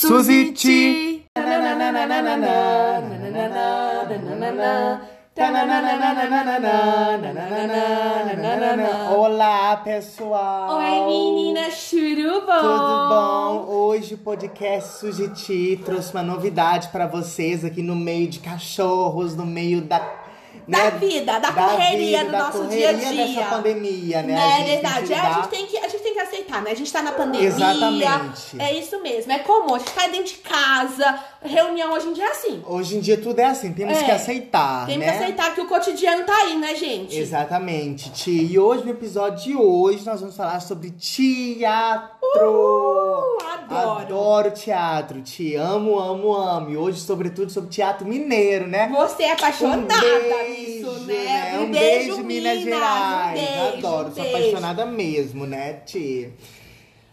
Suziti. Olá, pessoal! Oi, menina Chirubo! Tudo bom? Hoje o podcast Suziti trouxe uma novidade pra vocês aqui no meio de cachorros, no meio da... Né? Da vida, da correria do nosso dia a dia. Dessa pandemia, né? É verdade. A gente tem que aceitar, né? A gente tá na pandemia. Exatamente. É isso mesmo. É comum. A gente tá dentro de casa. Reunião hoje em dia é assim. Hoje em dia tudo é assim. Temos que aceitar que o cotidiano tá aí, né, gente? Exatamente, tia. E hoje, no episódio de hoje, nós vamos falar sobre teatro. Adoro teatro, tia. Amo, amo, amo. E hoje, sobretudo, sobre teatro mineiro, né? Você é apaixonada. Um beijo, né? Um beijo, Minas Gerais. Adoro, sou apaixonada mesmo, né, tia?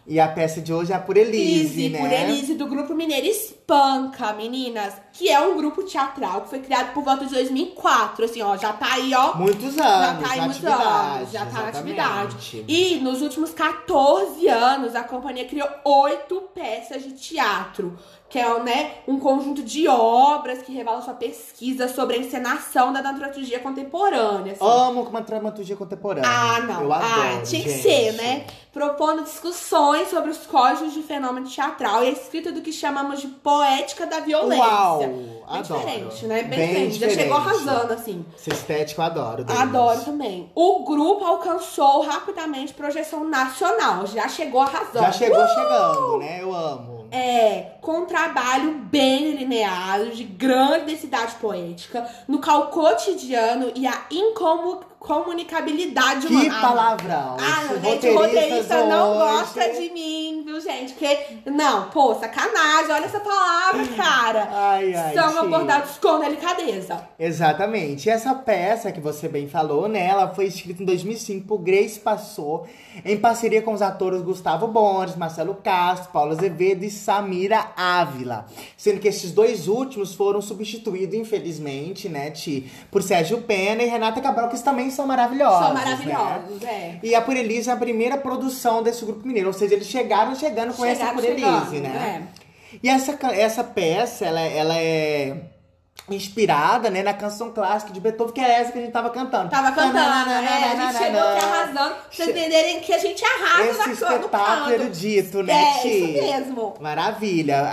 E a peça de hoje é a Für Elise, né? Por Elise, do Grupo Mineiro Espanca, meninas. Que é um grupo teatral que foi criado por volta de 2004. Assim, ó, já tá aí, ó. Muitos anos, já tá na atividade. E nos últimos 14 anos, a companhia criou 8 peças de teatro. Que é, né, um conjunto de obras que revelam sua pesquisa sobre a encenação da dramaturgia contemporânea. Assim. Amo uma dramaturgia contemporânea. Ah, não. Eu adoro, tinha que ser, né? Propondo discussões sobre os códigos de fenômeno teatral e a escrita do que chamamos de poética da violência. Uau, adoro. Bem diferente, né? Bem diferente. Já chegou arrasando, assim. Essa estética eu adoro. Adoro também. O grupo alcançou rapidamente projeção nacional. Já chegou arrasando. Já chegou chegando, né? Eu amo. É, com um trabalho bem delineado, de grande densidade poética, no qual o cotidiano e a incomunicabilidade humana. Que palavrão! Gente, roteirista não gosta de mim, viu, gente? Porque, não, pô, sacanagem, olha essa palavra, cara. São abordados com delicadeza. Exatamente. E essa peça que você bem falou, né, ela foi escrita em 2005 por Grace Passos, em parceria com os atores Gustavo Bondes, Marcelo Castro, Paula Azevedo e Samira Ávila. Sendo que esses dois últimos foram substituídos, infelizmente, né, Ti, por Sérgio Pena e Renata Cabral, que também são maravilhosos. São maravilhosos, né? É. E a Für Elise é a primeira produção desse grupo mineiro. Ou seja, eles chegaram com essa Für Elise, né? É. E essa peça, ela é inspirada, né, na canção clássica de Beethoven, que é essa que a gente tava cantando. A gente chegou aqui arrasando, pra vocês entenderem que a gente arrasa na canto. Esse espetáculo erudito, né, Ti? É, isso mesmo. Maravilha.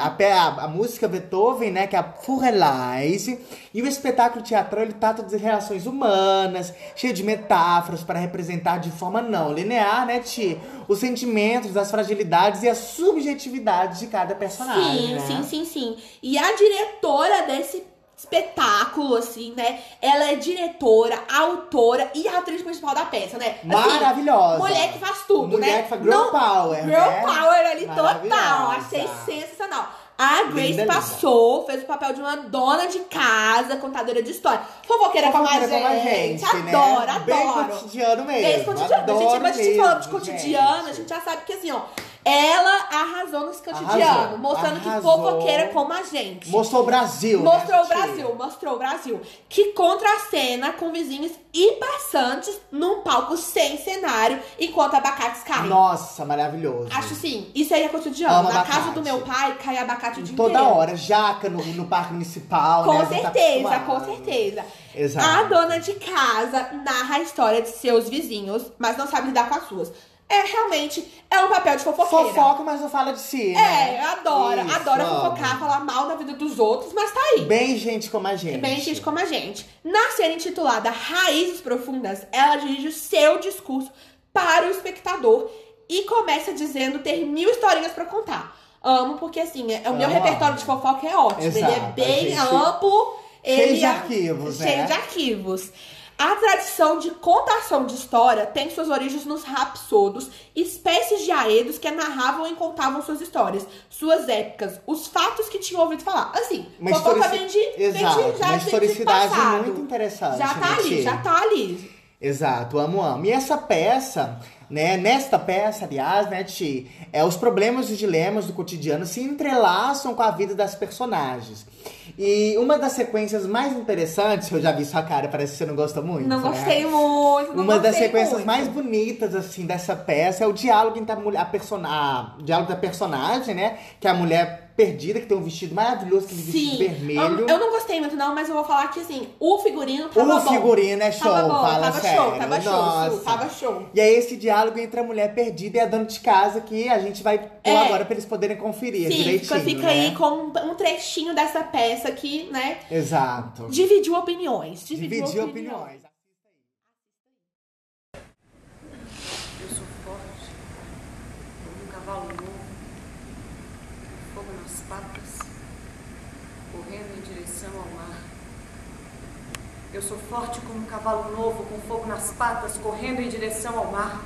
A música Beethoven, né, que é a Für Elise. E o espetáculo teatral, ele trata de relações humanas, cheio de metáforas para representar de forma não linear, né, Ti? Os sentimentos, as fragilidades e as subjetividades de cada personagem, né? Sim. E a diretora desse espetáculo, assim, né? Ela é diretora, autora e atriz principal da peça, né? Assim, maravilhosa. Mulher que faz tudo, mulher que faz girl power, né? Girl power ali total. Achei sensacional. A Grace Passou, fez o papel de uma dona de casa, contadora de história. Fofoqueira com a gente. Adoro, né? Bem cotidiano mesmo. Mas a gente falando de cotidiano, a gente já sabe que, assim, ó, ela arrasou nos cotidianos, mostrando que fofoqueira como a gente. Mostrou o Brasil. Que contracena com vizinhos e passantes num palco sem cenário, enquanto abacates caem. Nossa, maravilhoso. Acho sim, isso aí é cotidiano. Casa do meu pai, cai abacate o dia inteiro. Toda hora, jaca no parque municipal. Com certeza. Exato. A dona de casa narra a história de seus vizinhos, mas não sabe lidar com as suas. Realmente um papel de fofoqueira. Fofoca, mas não fala de si, né? Adora fofocar, falar mal da vida dos outros, mas tá aí. Bem gente como a gente. Na cena intitulada Raízes Profundas, ela dirige o seu discurso para o espectador e começa dizendo ter 1000 historinhas pra contar. Amo, porque assim, o meu repertório de fofoca é ótimo. Exato, ele é bem amplo. Cheio de arquivos. A tradição de contação de história tem suas origens nos rapsodos, espécies de aedos que narravam e contavam suas histórias, suas épicas, os fatos que tinham ouvido falar. Assim, uma historicidade muito interessante. Já tá ali. Exato, amo. E essa peça, né, nesta peça, aliás, né, Ti, os problemas e os dilemas do cotidiano se entrelaçam com a vida das personagens. E uma das sequências mais interessantes, eu já vi sua cara, parece que você não gostou muito. Uma das sequências mais bonitas, assim, dessa peça é o diálogo da personagem, né? Que a mulher Perdida, que tem um vestido maravilhoso, aquele vestido vermelho. Eu não gostei muito não, mas eu vou falar que assim, o figurino tava bom. O figurino é show, tava bom, fala tava sério. Show, tava nossa. Show, tava show. E é esse diálogo entre a mulher perdida e a dona de casa que a gente vai pôr agora pra eles poderem conferir direitinho, fica né? aí com um trechinho dessa peça que, né? Exato. Dividiu opiniões. Dividiu opiniões. Eu sou forte, como um cavalo novo. Nas patas, correndo em direção ao mar.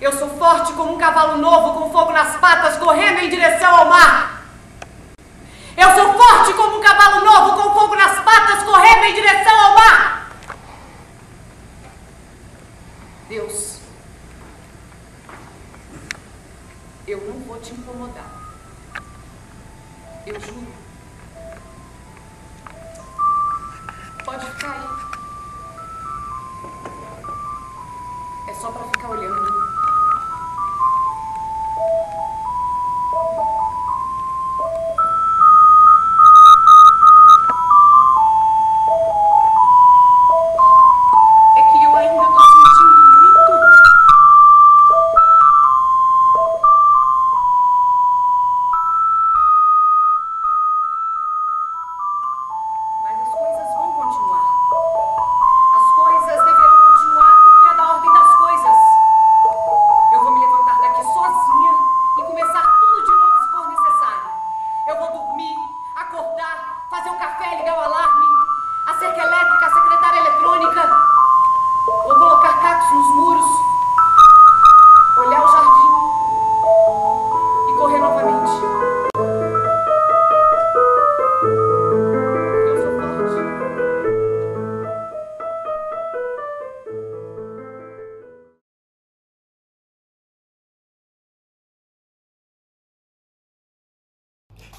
Eu sou forte como um cavalo novo, com fogo nas patas, correndo em direção ao mar. Eu sou forte como um cavalo novo, com fogo nas patas, correndo em direção ao mar. Eu sou forte como um cavalo novo, com fogo nas patas, correndo em direção ao mar. Deus, eu não vou te incomodar. Eu juro. Pode ficar aí. É só pra ficar olhando. É que eu ainda tô sentindo muito.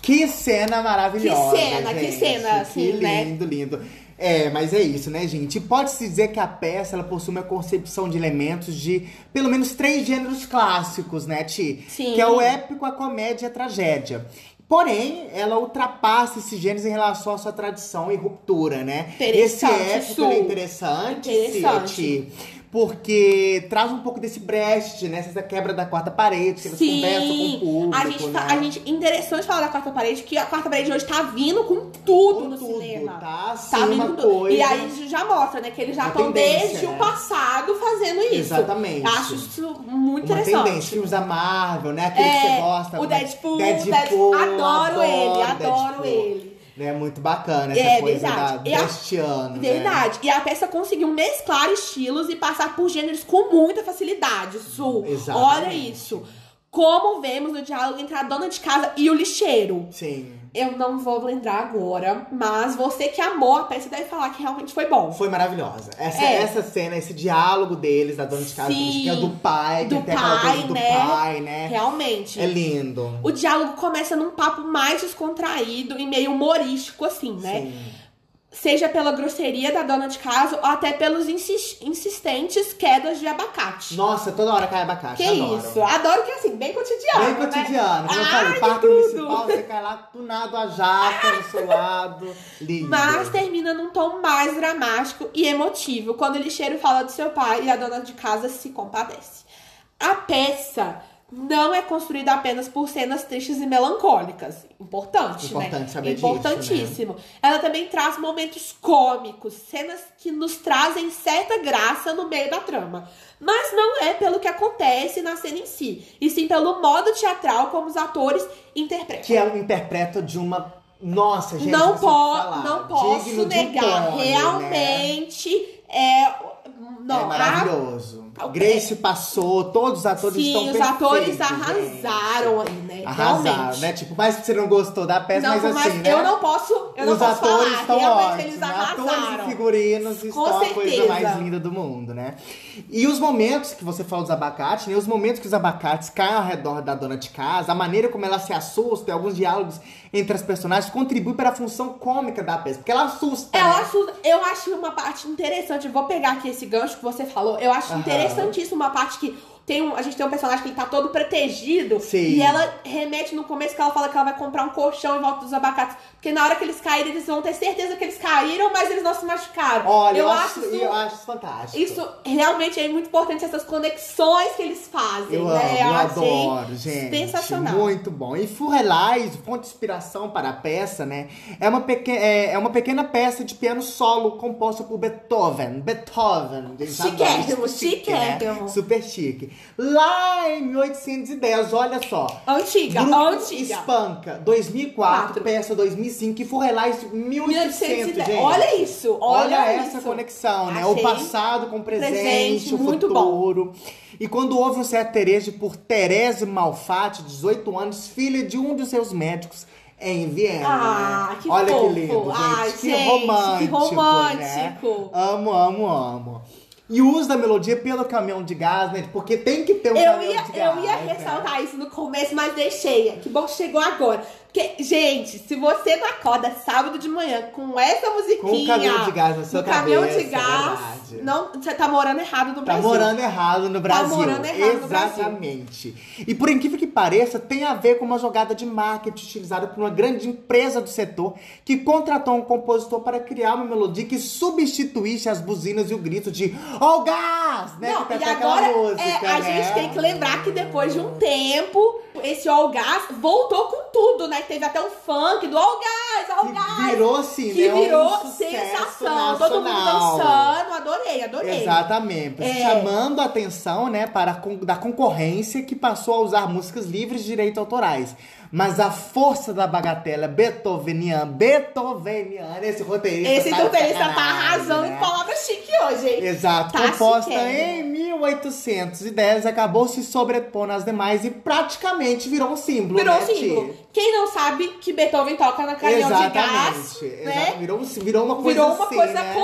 Que cena maravilhosa, Que cena, assim, né? Que lindo, lindo. É, mas é isso, né, gente? Pode-se dizer que a peça, ela possui uma concepção de elementos de, pelo menos, 3 gêneros clássicos, né, Ti? Sim. Que é o épico, a comédia e a tragédia. Porém, ela ultrapassa esses gêneros em relação à sua tradição e ruptura, né? Interessante. Esse épico é interessante. Porque traz um pouco desse brecht, né? Essa quebra da quarta parede, que eles conversam com o público, interessante falar da quarta parede, que a quarta parede hoje tá vindo com tudo no cinema. Tá vindo com tudo. E aí já mostra, né? Que eles já estão desde o passado fazendo isso. Exatamente. Acho isso muito interessante. Uma tendência, filmes da Marvel, né? Aquele que você gosta. O Deadpool. Adoro ele. É muito bacana essa coisa deste ano. Verdade. Né? E a peça conseguiu mesclar estilos e passar por gêneros com muita facilidade, Su. Exatamente. Olha isso. Como vemos no diálogo entre a dona de casa e o lixeiro. Sim. Eu não vou lembrar agora, mas você que amou a peça deve falar que realmente foi bom. Foi maravilhosa. Essa cena, esse diálogo deles, da dona de casa, que é do pai. Do pai, né? Realmente. É lindo. O diálogo começa num papo mais descontraído e meio humorístico, assim, né? Sim. Seja pela grosseria da dona de casa ou até pelos insistentes quedas de abacate. Nossa, toda hora cai abacate, isso, adoro que é assim, bem cotidiano, como eu falei, o parque municipal, você cai lá, do nada a jaca do seu lado, lindo. Mas termina num tom mais dramático e emotivo, quando o lixeiro fala do seu pai e a dona de casa se compadece. A peça não é construída apenas por cenas tristes e melancólicas. Importante saber disso, né? Importantíssimo. Ela também traz momentos cômicos, cenas que nos trazem certa graça no meio da trama. Mas não é pelo que acontece na cena em si, e sim pelo modo teatral como os atores interpretam. Que ela interpreta de uma... Nossa, gente, não posso negar. Realmente, é maravilhoso. Grace passou, todos os atores estão perfeitos. Sim, os atores arrasaram aí, né? Arrasaram, né? Tipo, mais que você não gostou da peça, mas eu não posso falar. Os atores estão ótimos, atores e figurinos estão a coisa mais linda do mundo, né? E os momentos que você fala dos abacates, né? Os momentos que os abacates caem ao redor da dona de casa, a maneira como ela se assusta, alguns diálogos entre as personagens contribuem para a função cômica da peça, porque ela assusta. Eu acho uma parte interessante, eu vou pegar aqui esse gancho que você falou, eu acho interessante. Interessantíssima a parte que a gente tem um personagem que ele tá todo protegido. Sim. E ela remete no começo que ela fala que ela vai comprar um colchão em volta dos abacates. Porque na hora que eles caírem, eles vão ter certeza que eles caíram, mas eles não se machucaram. Olha, eu acho isso fantástico. Isso realmente é muito importante, essas conexões que eles fazem. Eu adoro, gente. Sensacional. Muito bom. E Für Elise, fonte de inspiração para a peça, né? É uma pequena peça de piano solo composta por Beethoven. Beethoven. Chiquérrimo. Super chique. Lá em 1810, olha só. Antiga. Espanca, 2004, peça 2005 e Für Elise 1800, gente. Olha isso, olha essa conexão, né? Achei. O passado com o presente, o futuro. Muito bom. E quando houve um certo desejo por Teresa Malfatti, 18 anos, filha de um dos seus médicos, em Viena, né? Olha fofo. Que lindo, gente. Que romântico, né? Amo. E usa da melodia pelo caminhão de gás, né? Porque tem que ter um caminhão de gás. Eu ia ressaltar isso no começo, mas deixei. Que bom que chegou agora. Porque, gente, se você não acorda sábado de manhã com essa musiquinha... Com o caminhão de gás na sua cabeça. Você tá morando errado no Brasil. Exatamente. E por incrível que pareça, tem a ver com uma jogada de marketing utilizada por uma grande empresa do setor que contratou um compositor para criar uma melodia que substituísse as buzinas e o grito de All Gás, né? Não, e agora música, a gente tem que lembrar que depois de um tempo, esse All Gás voltou com tudo, né? Teve até um funk do All Gás, All Gás. Virou sensação. Todo mundo dançando. Adorei. Exatamente. Chamando a atenção, né, da concorrência que passou a usar músicas livres de direitos autorais. Mas a força da bagatela beethoveniana, esse roteirista tá arrasando, né? Em palavras chique hoje, hein? Exato. Tá composta em 1810, acabou se sobrepondo às demais e praticamente virou um símbolo. Quem não sabe que Beethoven toca na caminhão de gás, né? Virou uma coisa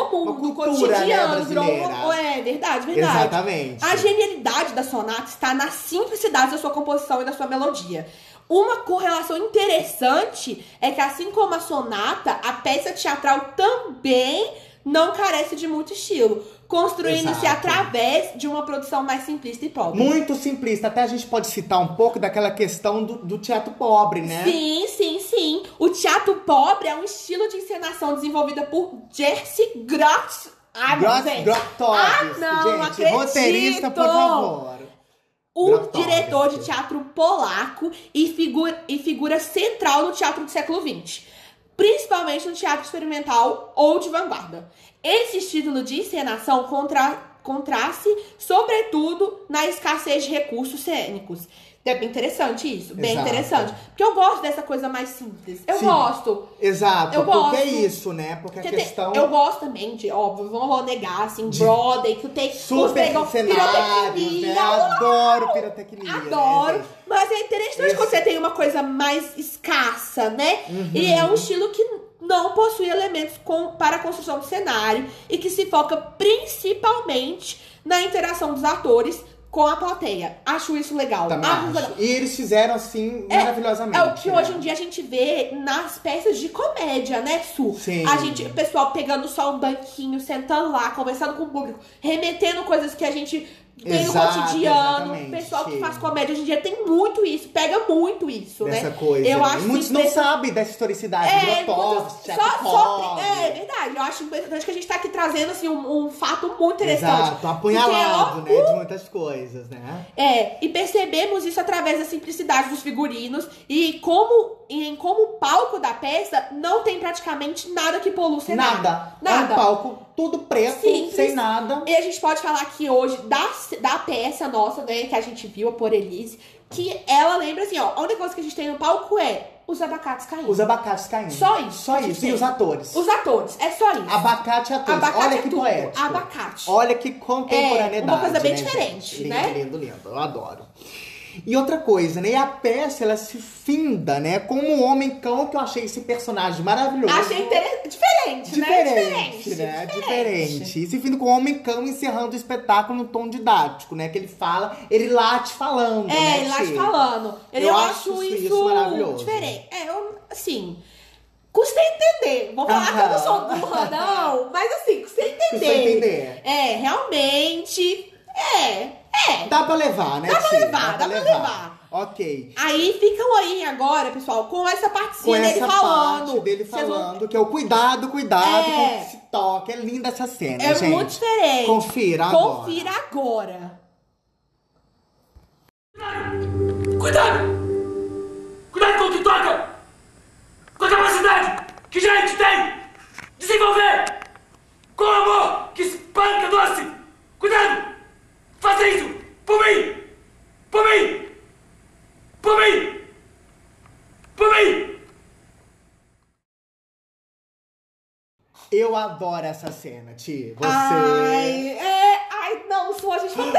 comum, do cotidiano, né, virou uma... É verdade. Exatamente. A genialidade da sonata está na simplicidade da sua composição e da sua melodia. Uma correlação interessante é que, assim como a sonata, a peça teatral também não carece de muito estilo, construindo-se através de uma produção mais simplista e pobre. Muito simplista. Até a gente pode citar um pouco daquela questão do teatro pobre, né? Sim. O teatro pobre é um estilo de encenação desenvolvido por Jerzy Grotowski. Não acredito. Roteirista, por favor. Diretor de teatro polaco e figura central no teatro do século XX, principalmente no teatro experimental ou de vanguarda. Esse estilo de encenação contrasta, sobretudo, na escassez de recursos cênicos. É bem interessante isso, bem interessante. Porque eu gosto dessa coisa mais simples. Eu gosto. Exato, porque é isso, né? Eu gosto também de, óbvio, vão negar, assim, de Broadway, que tem... Super cenários, né? Adoro pirotecnia. Adoro, né? Mas é interessante quando você tem uma coisa mais escassa, né? Uhum. E é um estilo que não possui elementos para a construção do cenário e que se foca principalmente na interação dos atores com a plateia. Acho isso legal. E eles fizeram, assim, maravilhosamente. É o que hoje em dia a gente vê nas peças de comédia, né, Su? Sim. O pessoal pegando só um banquinho, sentando lá, conversando com o público, remetendo coisas que a gente tem no cotidiano. O pessoal que faz comédia hoje em dia tem muito isso, pega muito isso, né? Essa coisa. Muitos não sabem dessa historicidade. É verdade. Eu acho importante que a gente tá aqui trazendo, assim, um fato muito interessante. Exato, apunhalado, né, de muitas coisas. Né? E percebemos isso através da simplicidade dos figurinos e como o palco da peça não tem praticamente nada que polui o cenário. Nada. É um palco tudo preto, simples, sem nada. E a gente pode falar aqui hoje da peça nossa, né, que a gente viu, a Für Elise, que ela lembra assim, ó, a única coisa que a gente tem no palco é os abacates caindo. Só isso. E os atores. É só isso. Abacate e atores. Olha que poético. Abacate. Olha que contemporaneidade. Uma coisa bem diferente, gente? Né? Lindo. Eu adoro. E outra coisa, né? E a peça, ela se finda, né? Como um homem-cão, que eu achei esse personagem maravilhoso. Achei diferente. E se finda com um homem-cão encerrando o espetáculo no tom didático, né? Que ele fala, ele late falando, né? Eu acho isso maravilhoso. Diferente. Custei entender. Vou falar que eu não sou burra, não. Mas, assim, custei entender. Realmente... É. Dá pra levar, né? Dá pra levar. Ok. Aí ficam aí agora, pessoal, com essa partezinha dele falando. Com essa parte dele falando, que é o cuidado com que se toca. É linda essa cena, gente. É muito diferente. Confira agora. Cuidado com o que toca! Com a capacidade que já a gente tem de desenvolver! Com o amor que espanca doce! Cuidado! Faça isso! Por mim! Por mim! Por mim! Por mim! Eu adoro essa cena, Ti. Você... A gente vamos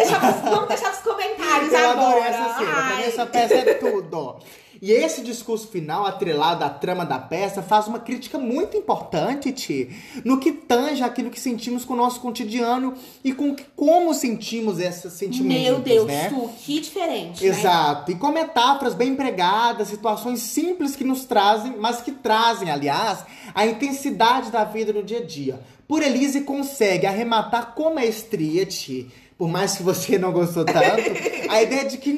deixar os comentários agora. Eu adorei essa cena. Pra mim, essa peça é tudo. E esse discurso final, atrelado à trama da peça, faz uma crítica muito importante, Ti, no que tange aquilo que sentimos com o nosso cotidiano e com como sentimos esses sentimentos. Meu Deus, né? Tu, que diferente. Exato. Né? E com metáforas bem empregadas, situações simples que nos trazem, mas que trazem, aliás, a intensidade da vida no dia a dia. Für Elise consegue arrematar com maestria, Ti, por mais que você não gostou tanto, a ideia de que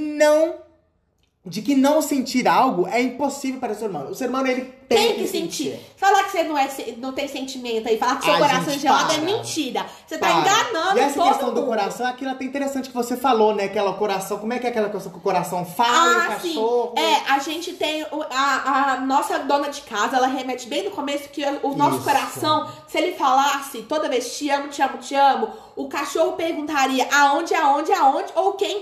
não sentir algo é impossível para o ser humano. O ser humano, ele tem que sentir. Falar que você não tem sentimento aí, falar que seu coração é gelado é mentira. Você tá enganando todo mundo. E essa questão do coração, aquilo até interessante que você falou, né? Aquela coração, como é que é aquela coisa que o coração fala, o cachorro? Sim. É, a gente tem, a nossa dona de casa, ela remete bem no começo que o nosso coração, se ele falasse toda vez, te amo, te amo, te amo, o cachorro perguntaria aonde, ou quem.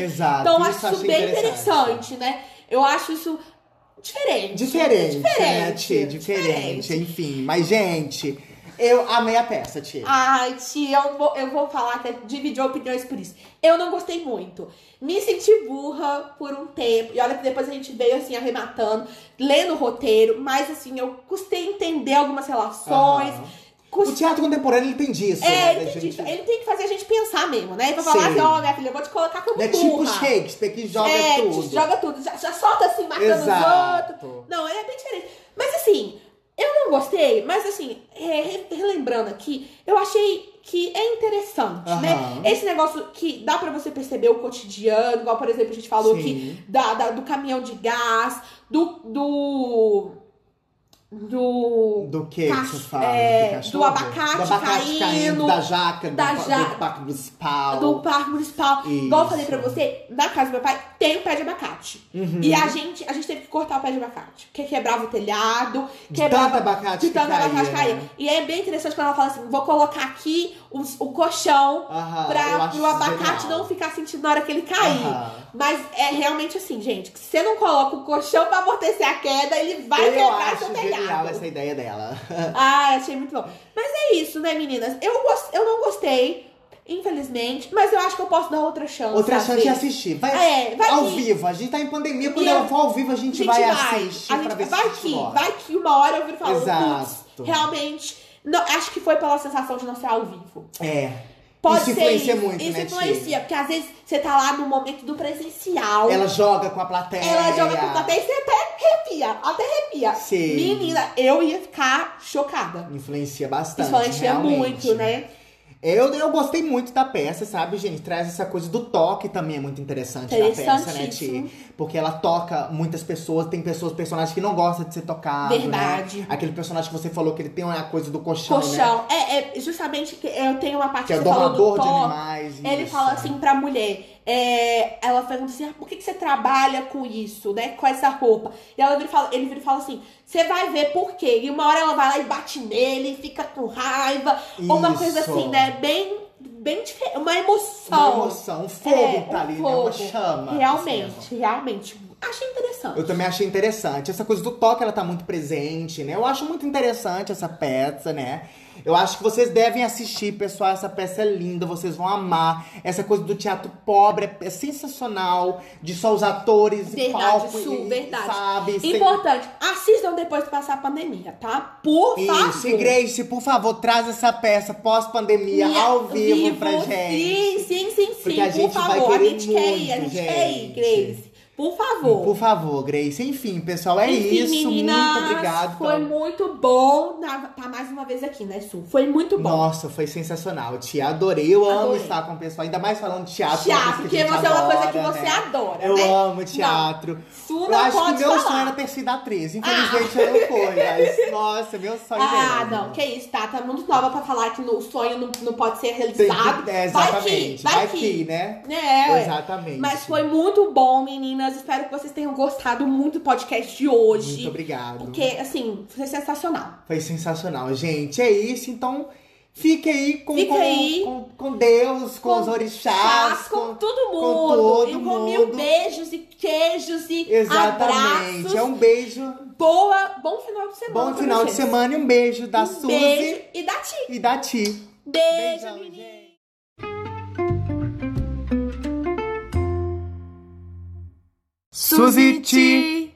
Exato. Então, isso acho bem interessante, né? Eu acho isso... Diferente, né, Ti? Enfim, mas, gente, eu amei a peça, Ti. Ai, Ti, eu vou falar até dividir opiniões por isso. Eu não gostei muito. Me senti burra por um tempo. E olha que depois a gente veio, assim, arrematando, lendo o roteiro. Mas, assim, eu custei entender algumas relações. O teatro contemporâneo, ele tem disso. Ele tem que fazer a gente pensar mesmo, né? Ele vai falar assim, minha filha, eu vou te colocar como burra. É tipo Shakespeare, que joga tudo. Já solta assim, marcando os outros. Não, é bem diferente. Mas assim, eu não gostei, mas assim, relembrando aqui, eu achei que é interessante, né? Esse negócio que dá pra você perceber o cotidiano, igual, por exemplo, a gente falou aqui do caminhão de gás, do abacate caindo, do parque municipal. Igual eu falei pra você, na casa do meu pai tem um pé de abacate. E a gente teve que cortar o pé de abacate. Porque quebrava o telhado. De tanto abacate cair. E é bem interessante quando ela fala assim, vou colocar aqui o colchão pra o abacate não ficar sentindo na hora que ele cair. Mas é realmente assim, gente, que se você não coloca o colchão pra amortecer a queda, ele vai quebrar seu telhado. Genial essa ideia dela. Achei muito bom. Mas é isso, né, meninas? Eu não gostei, infelizmente, mas eu acho que eu posso dar outra chance. Outra chance de assistir. Vai ao vivo. A gente tá em pandemia, quando ela for ao vivo, a gente vai assistir. Vai que uma hora eu viro falar. Exato. Realmente, acho que foi pela sensação de não ser ao vivo. Pode ser, isso influencia muito, né, porque às vezes você tá lá no momento do presencial. Ela joga com a plateia e você até arrepia. Sim. Menina, eu ia ficar chocada. Influencia bastante, influencia muito, né? Eu gostei muito da peça, sabe, gente? Traz essa coisa do toque também, é muito interessante na peça, né, Ti? Porque ela toca muitas pessoas, tem personagens que não gostam de ser tocado. Verdade. Né? Aquele personagem que você falou que ele tem uma coisa do colchão, né? É justamente que eu tenho uma parte que você falou do toque. É domador de animais. Ele fala assim pra mulher... ela pergunta assim, por que você trabalha com isso, né, com essa roupa? E ele vira e fala assim, você vai ver por quê. E uma hora ela vai lá e bate nele, fica com raiva, ou uma coisa assim, né, bem diferente, uma emoção, um fogo tá ali, fogo. Né, uma chama. Realmente, achei interessante. Eu também achei interessante, essa coisa do toque, ela tá muito presente, né, eu acho muito interessante essa peça, né. Eu acho que vocês devem assistir, pessoal. Essa peça é linda, vocês vão amar. Essa coisa do teatro pobre é sensacional. De só os atores e palco, sabe? Importante, assistam depois de passar a pandemia, tá? Por favor. E Grace, por favor, traz essa peça pós-pandemia ao vivo pra gente. Sim, por favor. A gente quer ir, Grace. por favor. Por favor, Grace. Enfim, pessoal, é isso. Meninas, muito obrigado. Foi muito bom tá mais uma vez aqui, né, Su? Foi muito bom. Nossa, foi sensacional. Tia, adorei. Eu amo estar com o pessoal. Ainda mais falando de teatro. Teatro, porque você adora, é uma coisa que você adora, né? Eu amo teatro. Não, Su não acho pode que o meu falar. Sonho era ter sido atriz. Infelizmente, eu não fui. Mas, nossa, meu sonho era. Ah, não. Que isso, tá? Tá muito nova pra falar que o sonho não pode ser realizado. Exatamente. Vai que, né? É, exatamente. Mas foi muito bom, meninas. Espero que vocês tenham gostado muito do podcast de hoje. Muito obrigado. Porque, assim, foi sensacional. Foi sensacional, gente. É isso, então... Fique aí com Deus, com os orixás, com todo mundo. E com 1000 beijos e queijos e abraços. Exatamente, é um beijo. Bom final de semana. Bom final de semana e um beijo da Suzy. Beijo e da Ti. Beijo, meninas. Suziti.